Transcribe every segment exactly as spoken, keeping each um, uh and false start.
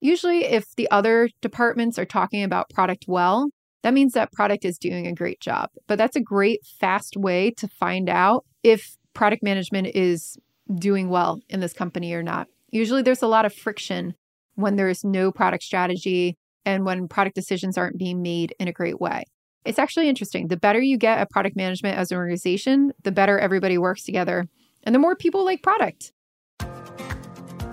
Usually if the other departments are talking about product well, that means that product is doing a great job. But that's a great fast way to find out if product management is doing well in this company or not. Usually there's a lot of friction when there is no product strategy and when product decisions aren't being made in a great way. It's actually interesting. The better you get at product management as an organization, the better everybody works together and the more people like product.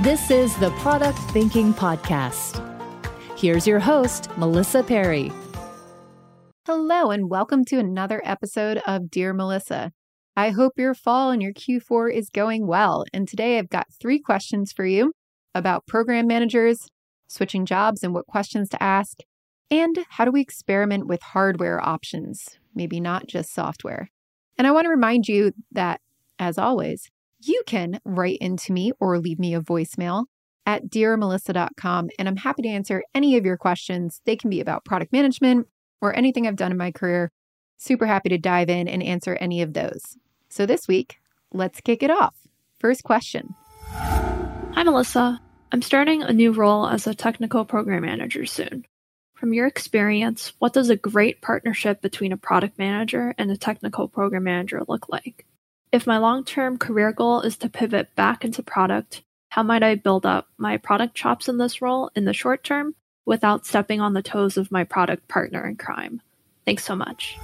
This is the Product Thinking Podcast. Here's your host, Melissa Perri. Hello, and welcome to another episode of Dear Melissa. I hope your fall and your Q four is going well. And today I've got three questions for you about program managers, switching jobs and what questions to ask, and how do we experiment with hardware options, maybe not just software. And I want to remind you that, as always, you can write into me or leave me a voicemail at dear melissa dot com, and I'm happy to answer any of your questions. They can be about product management or anything I've done in my career. Super happy to dive in and answer any of those. So this week, let's kick it off. First question. Hi, Melissa. I'm starting a new role as a technical program manager soon. From your experience, what does a great partnership between a product manager and a technical program manager look like? If my long-term career goal is to pivot back into product, how might I build up my product chops in this role in the short term without stepping on the toes of my product partner in crime? Thanks so much.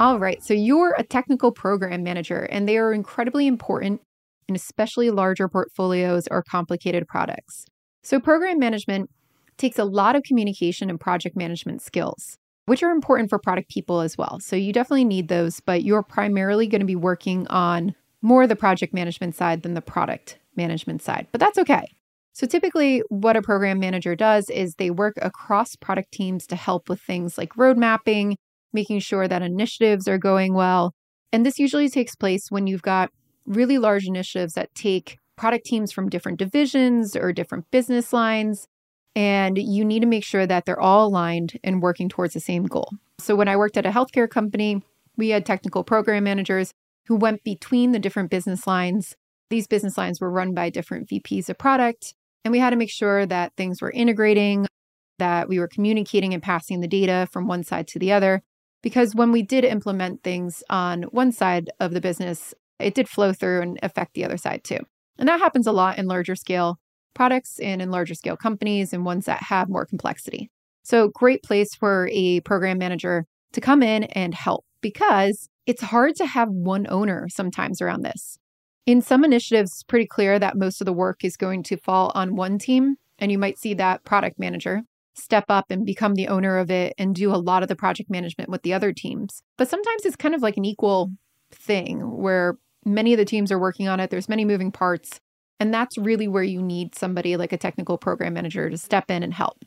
All right, so you're a technical program manager, and they are incredibly important in especially larger portfolios or complicated products. So program management takes a lot of communication and project management skills, which are important for product people as well. So you definitely need those, but you're primarily going to be working on more the project management side than the product management side, but that's okay. So typically what a program manager does is they work across product teams to help with things like road mapping, making sure that initiatives are going well. And this usually takes place when you've got really large initiatives that take product teams from different divisions or different business lines. And you need to make sure that they're all aligned and working towards the same goal. So when I worked at a healthcare company, we had technical program managers who went between the different business lines. These business lines were run by different V Ps of product, and we had to make sure that things were integrating, that we were communicating and passing the data from one side to the other. Because when we did implement things on one side of the business, it did flow through and affect the other side too. And that happens a lot in larger scale products and in larger scale companies and ones that have more complexity. So great place for a program manager to come in and help, because it's hard to have one owner sometimes around this. In some initiatives, it's pretty clear that most of the work is going to fall on one team, and you might see that product manager step up and become the owner of it and do a lot of the project management with the other teams. But sometimes it's kind of like an equal thing where many of the teams are working on it. There's many moving parts. And that's really where you need somebody like a technical program manager to step in and help.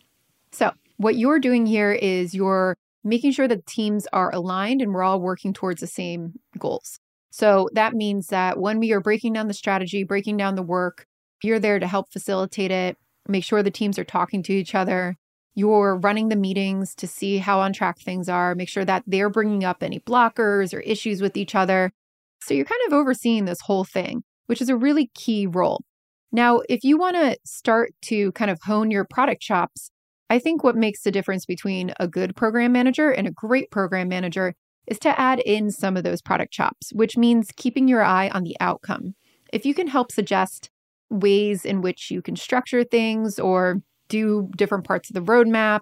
So what you're doing here is you're making sure that teams are aligned and we're all working towards the same goals. So that means that when we are breaking down the strategy, breaking down the work, you're there to help facilitate it, make sure the teams are talking to each other. You're running the meetings to see how on track things are, make sure that they're bringing up any blockers or issues with each other. So you're kind of overseeing this whole thing, which is a really key role. Now, if you want to start to kind of hone your product chops, I think what makes the difference between a good program manager and a great program manager is to add in some of those product chops, which means keeping your eye on the outcome. If you can help suggest ways in which you can structure things or do different parts of the roadmap,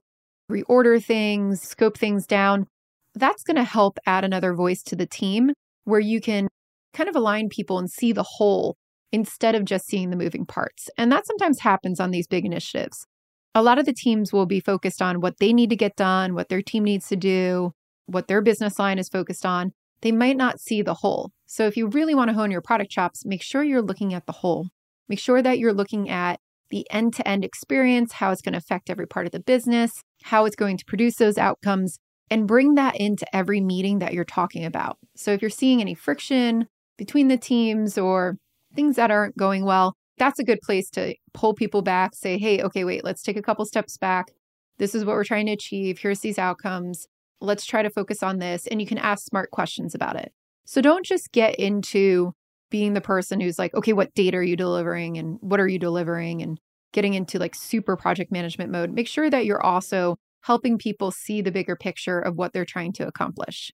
reorder things, scope things down, that's going to help add another voice to the team where you can kind of align people and see the whole instead of just seeing the moving parts. And that sometimes happens on these big initiatives. A lot of the teams will be focused on what they need to get done, what their team needs to do, what their business line is focused on. They might not see the whole. So if you really want to hone your product chops, make sure you're looking at the whole. Make sure that you're looking at the end-to-end experience, how it's going to affect every part of the business, how it's going to produce those outcomes, and bring that into every meeting that you're talking about. So if you're seeing any friction between the teams or things that aren't going well, that's a good place to pull people back, say, hey, okay, wait, let's take a couple steps back. This is what we're trying to achieve. Here's these outcomes. Let's try to focus on this. And you can ask smart questions about it. So don't just get into being the person who's like, okay, what data are you delivering? And what are you delivering? And getting into like super project management mode. Make sure that you're also helping people see the bigger picture of what they're trying to accomplish.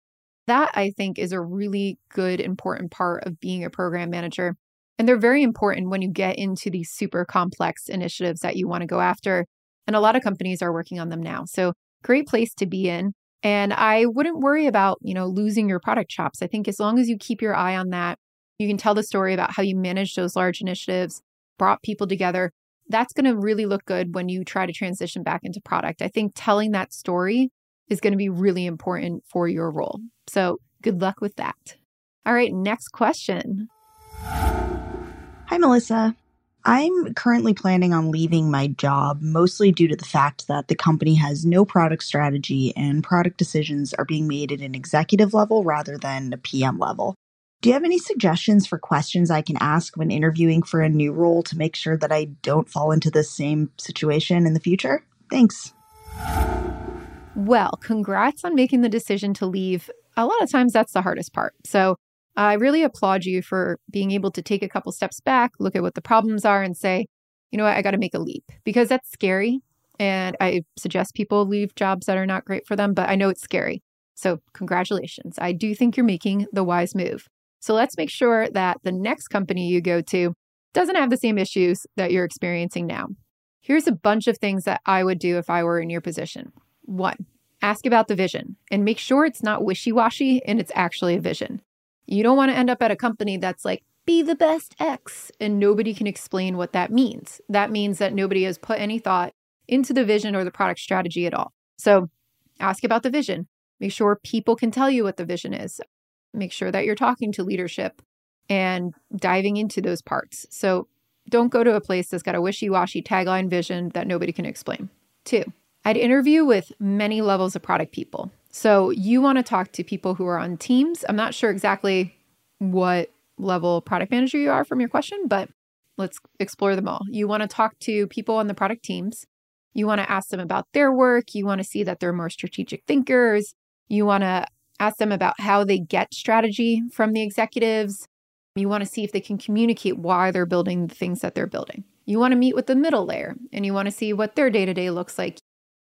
That, I think, is a really good, important part of being a program manager. And they're very important when you get into these super complex initiatives that you want to go after. And a lot of companies are working on them now. So great place to be in. And I wouldn't worry about, you know, losing your product chops. I think as long as you keep your eye on that, you can tell the story about how you managed those large initiatives, brought people together. That's going to really look good when you try to transition back into product. I think telling that story is going to be really important for your role. So good luck with that. All right, next question. Hi, Melissa. I'm currently planning on leaving my job, mostly due to the fact that the company has no product strategy and product decisions are being made at an executive level rather than a P M level. Do you have any suggestions for questions I can ask when interviewing for a new role to make sure that I don't fall into the same situation in the future? Thanks. Well, congrats on making the decision to leave. A lot of times that's the hardest part. So I really applaud you for being able to take a couple steps back, look at what the problems are and say, you know what, I got to make a leap, because that's scary. And I suggest people leave jobs that are not great for them, but I know it's scary. So congratulations. I do think you're making the wise move. So let's make sure that the next company you go to doesn't have the same issues that you're experiencing now. Here's a bunch of things that I would do if I were in your position. One, ask about the vision and make sure it's not wishy-washy and it's actually a vision. You don't want to end up at a company that's like, be the best X, and nobody can explain what that means. That means that nobody has put any thought into the vision or the product strategy at all. So ask about the vision. Make sure people can tell you what the vision is. Make sure that you're talking to leadership and diving into those parts. So don't go to a place that's got a wishy-washy tagline vision that nobody can explain. Two, I'd interview with many levels of product people. So you want to talk to people who are on teams. I'm not sure exactly what level product manager you are from your question, but let's explore them all. You want to talk to people on the product teams. You want to ask them about their work. You want to see that they're more strategic thinkers. You want to ask them about how they get strategy from the executives. You want to see if they can communicate why they're building the things that they're building. You want to meet with the middle layer and you want to see what their day-to-day looks like.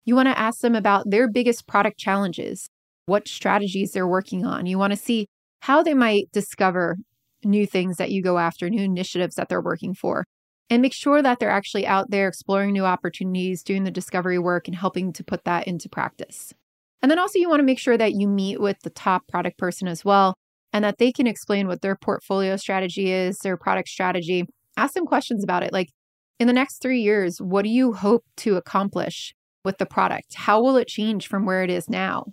You want to ask them about their biggest product challenges, what strategies they're working on. You want to see how they might discover new things that you go after, new initiatives that they're working for, and make sure that they're actually out there exploring new opportunities, doing the discovery work and helping to put that into practice. And then also you want to make sure that you meet with the top product person as well, and that they can explain what their portfolio strategy is, their product strategy. Ask them questions about it. Like, in the next three years, what do you hope to accomplish with the product? How will it change from where it is now?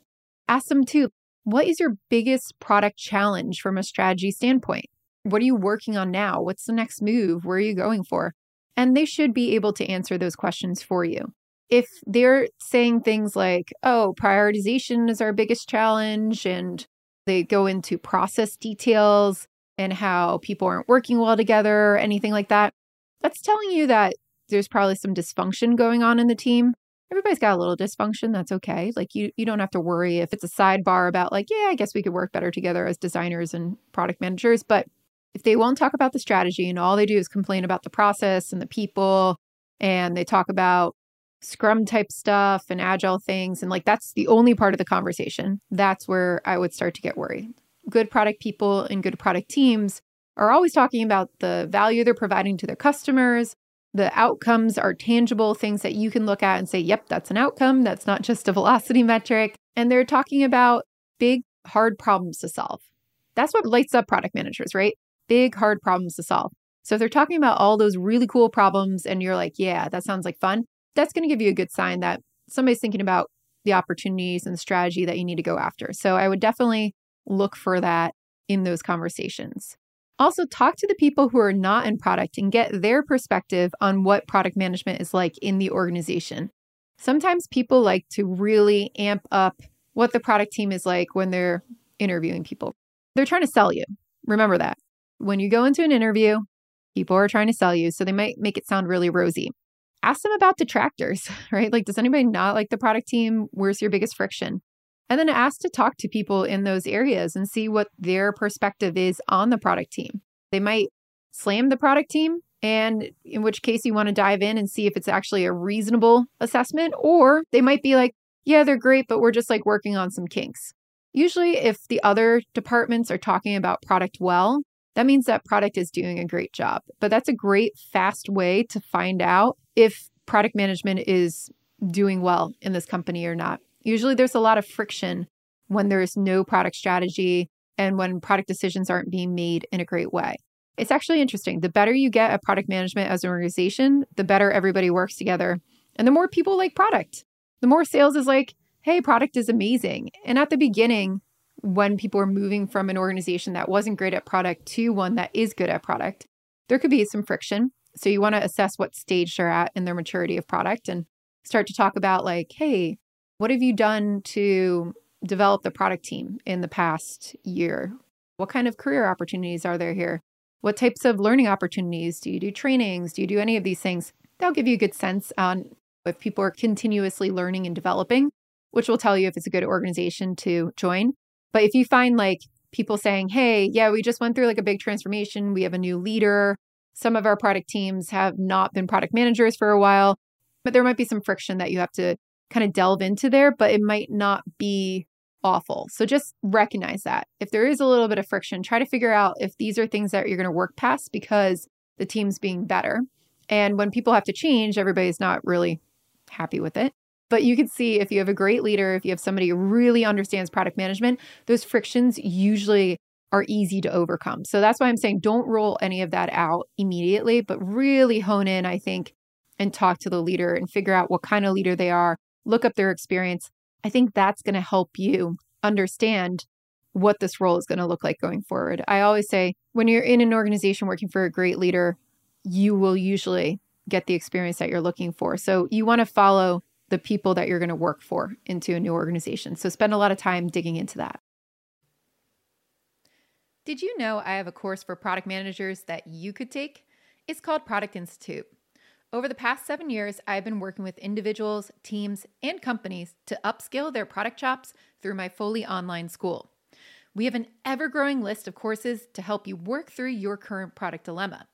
Ask them too, what is your biggest product challenge from a strategy standpoint? What are you working on now? What's the next move? Where are you going for? And they should be able to answer those questions for you. If they're saying things like, oh, prioritization is our biggest challenge, and they go into process details and how people aren't working well together or anything like that, that's telling you that there's probably some dysfunction going on in the team. Everybody's got a little dysfunction. That's okay. Like you, you don't have to worry if it's a sidebar about like, yeah, I guess we could work better together as designers and product managers. But if they won't talk about the strategy and all they do is complain about the process and the people, and they talk about Scrum type stuff and agile things, and like that's the only part of the conversation, that's where I would start to get worried. Good product people and good product teams are always talking about the value they're providing to their customers. The outcomes are tangible things that you can look at and say, yep, that's an outcome. That's not just a velocity metric. And they're talking about big, hard problems to solve. That's what lights up product managers, right? Big, hard problems to solve. So if they're talking about all those really cool problems and you're like, yeah, that sounds like fun, that's going to give you a good sign that somebody's thinking about the opportunities and strategy that you need to go after. So I would definitely look for that in those conversations. Also, talk to the people who are not in product and get their perspective on what product management is like in the organization. Sometimes people like to really amp up what the product team is like when they're interviewing people. They're trying to sell you. Remember that. When you go into an interview, people are trying to sell you, so they might make it sound really rosy. Ask them about detractors, right? Like, does anybody not like the product team? Where's your biggest friction? And then ask to talk to people in those areas and see what their perspective is on the product team. They might slam the product team, and in which case you want to dive in and see if it's actually a reasonable assessment, or they might be like, yeah, they're great, but we're just like working on some kinks. Usually if the other departments are talking about product well, that means that product is doing a great job. But that's a great fast way to find out if product management is doing well in this company or not. Usually there's a lot of friction when there is no product strategy and when product decisions aren't being made in a great way. It's actually interesting. The better you get at product management as an organization, the better everybody works together. And the more people like product, the more sales is like, hey, product is amazing. And at the beginning, when people are moving from an organization that wasn't great at product to one that is good at product, there could be some friction. So you want to assess what stage they're at in their maturity of product and start to talk about like, hey, what have you done to develop the product team in the past year? What kind of career opportunities are there here? What types of learning opportunities? Do you do trainings? Do you do any of these things? That'll give you a good sense on if people are continuously learning and developing, which will tell you if it's a good organization to join. But if you find like people saying, hey, yeah, we just went through like a big transformation. We have a new leader. Some of our product teams have not been product managers for a while, but there might be some friction that you have to kind of delve into there, but it might not be awful. So just recognize that. If there is a little bit of friction, try to figure out if these are things that you're going to work past because the team's being better. And when people have to change, everybody's not really happy with it. But you can see if you have a great leader, if you have somebody who really understands product management, those frictions usually are easy to overcome. So that's why I'm saying don't roll any of that out immediately, but really hone in, I think, and talk to the leader and figure out what kind of leader they are, look up their experience. I think that's going to help you understand what this role is going to look like going forward. I always say when you're in an organization working for a great leader, you will usually get the experience that you're looking for. So you want to follow the people that you're going to work for into a new organization. So spend a lot of time digging into that. Did you know I have a course for product managers that you could take? It's called Product Institute. Over the past seven years, I've been working with individuals, teams, and companies to upskill their product chops through my fully online school. We have an ever-growing list of courses to help you work through your current product dilemma.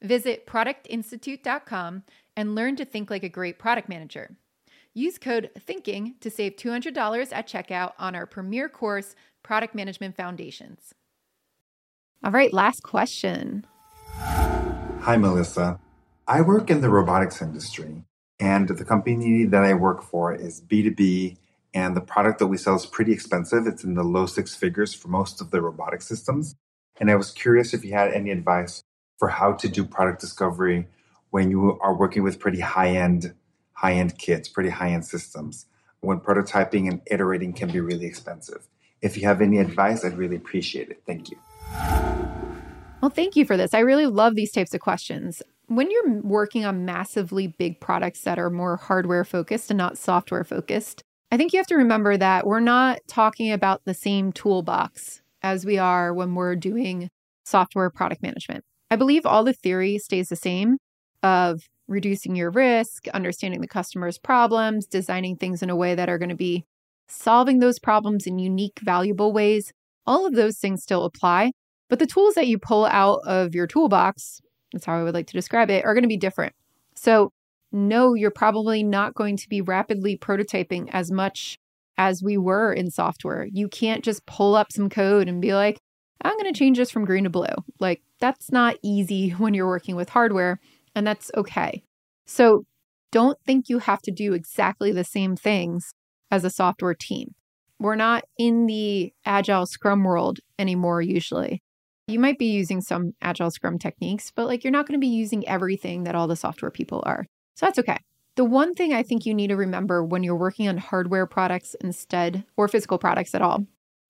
Visit product institute dot com and learn to think like a great product manager. Use code THINKING to save two hundred dollars at checkout on our premier course, Product Management Foundations. All right, last question. Hi, Melissa. I work in the robotics industry, and the company that I work for is B two B, and the product that we sell is pretty expensive. It's in the low six figures for most of the robotic systems. And I was curious if you had any advice for how to do product discovery when you are working with pretty high-end high-end kits, pretty high-end systems, when prototyping and iterating can be really expensive. If you have any advice, I'd really appreciate it. Thank you. Well, thank you for this. I really love these types of questions. When you're working on massively big products that are more hardware-focused and not software-focused, I think you have to remember that we're not talking about the same toolbox as we are when we're doing software product management. I believe all the theory stays the same of reducing your risk, understanding the customer's problems, designing things in a way that are going to be solving those problems in unique, valuable ways. All of those things still apply, but the tools that you pull out of your toolbox, that's how I would like to describe it, are going to be different. So no, you're probably not going to be rapidly prototyping as much as we were in software. You can't just pull up some code and be like, I'm going to change this from green to blue. Like, that's not easy when you're working with hardware. And that's okay. So don't think you have to do exactly the same things as a software team. We're not in the agile scrum world anymore, usually. You might be using some agile scrum techniques, but like you're not going to be using everything that all the software people are. So that's okay. The one thing I think you need to remember when you're working on hardware products instead, or physical products at all,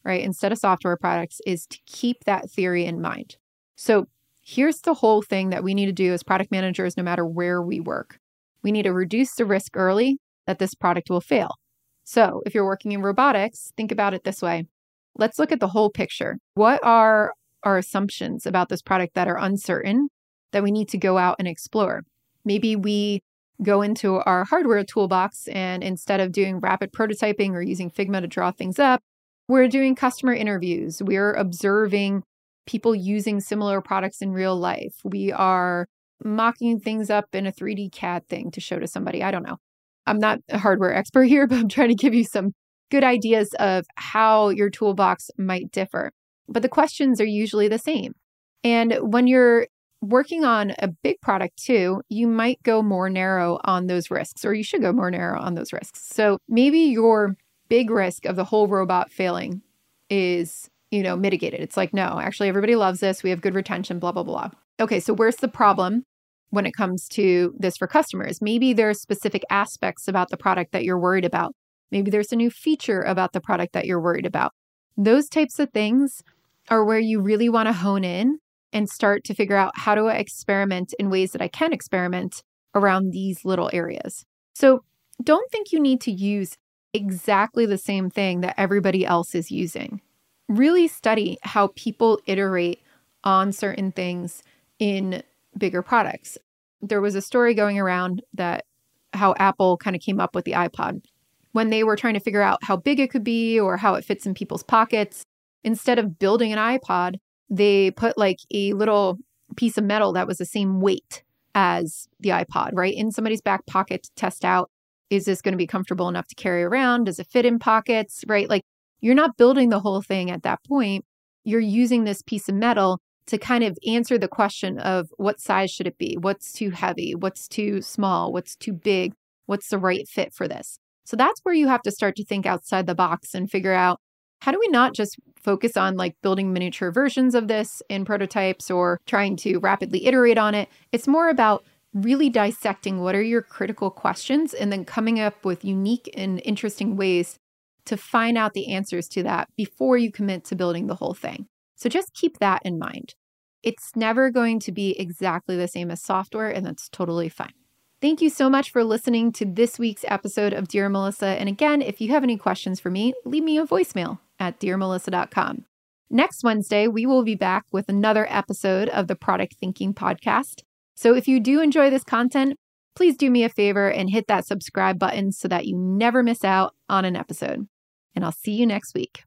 right, instead of software products, is to keep that theory in mind. So here's the whole thing that we need to do as product managers, no matter where we work. We need to reduce the risk early that this product will fail. So if you're working in robotics, think about it this way. Let's look at the whole picture. What are our assumptions about this product that are uncertain that we need to go out and explore? Maybe we go into our hardware toolbox and instead of doing rapid prototyping or using Figma to draw things up, we're doing customer interviews. We're observing people using similar products in real life. We are mocking things up in a three D C A D thing to show to somebody. I don't know. I'm not a hardware expert here, but I'm trying to give you some good ideas of how your toolbox might differ. But the questions are usually the same. And when you're working on a big product too, you might go more narrow on those risks, or you should go more narrow on those risks. So maybe your big risk of the whole robot failing is, you know, mitigated. It's like, no, actually everybody loves this. We have good retention, blah, blah, blah. Okay, so where's the problem when it comes to this for customers? Maybe there are specific aspects about the product that you're worried about. Maybe there's a new feature about the product that you're worried about. Those types of things are where you really want to hone in and start to figure out, how do I experiment in ways that I can experiment around these little areas? So don't think you need to use exactly the same thing that everybody else is using. Really study how people iterate on certain things in bigger products. There was a story going around that how Apple kind of came up with the iPod. When they were trying to figure out how big it could be or how it fits in people's pockets, instead of building an iPod, they put like a little piece of metal that was the same weight as the iPod, right? In somebody's back pocket to test out, is this going to be comfortable enough to carry around? Does it fit in pockets, right? Like you're not building the whole thing at that point. You're using this piece of metal to kind of answer the question of what size should it be? What's too heavy? What's too small? What's too big? What's the right fit for this? So that's where you have to start to think outside the box and figure out, how do we not just focus on like building miniature versions of this in prototypes or trying to rapidly iterate on it? It's more about really dissecting what are your critical questions and then coming up with unique and interesting ways to find out the answers to that before you commit to building the whole thing. So just keep that in mind. It's never going to be exactly the same as software, and that's totally fine. Thank you so much for listening to this week's episode of Dear Melissa. And again, if you have any questions for me, leave me a voicemail at dear melissa dot com. Next Wednesday, we will be back with another episode of the Product Thinking Podcast. So if you do enjoy this content, please do me a favor and hit that subscribe button so that you never miss out on an episode. And I'll see you next week.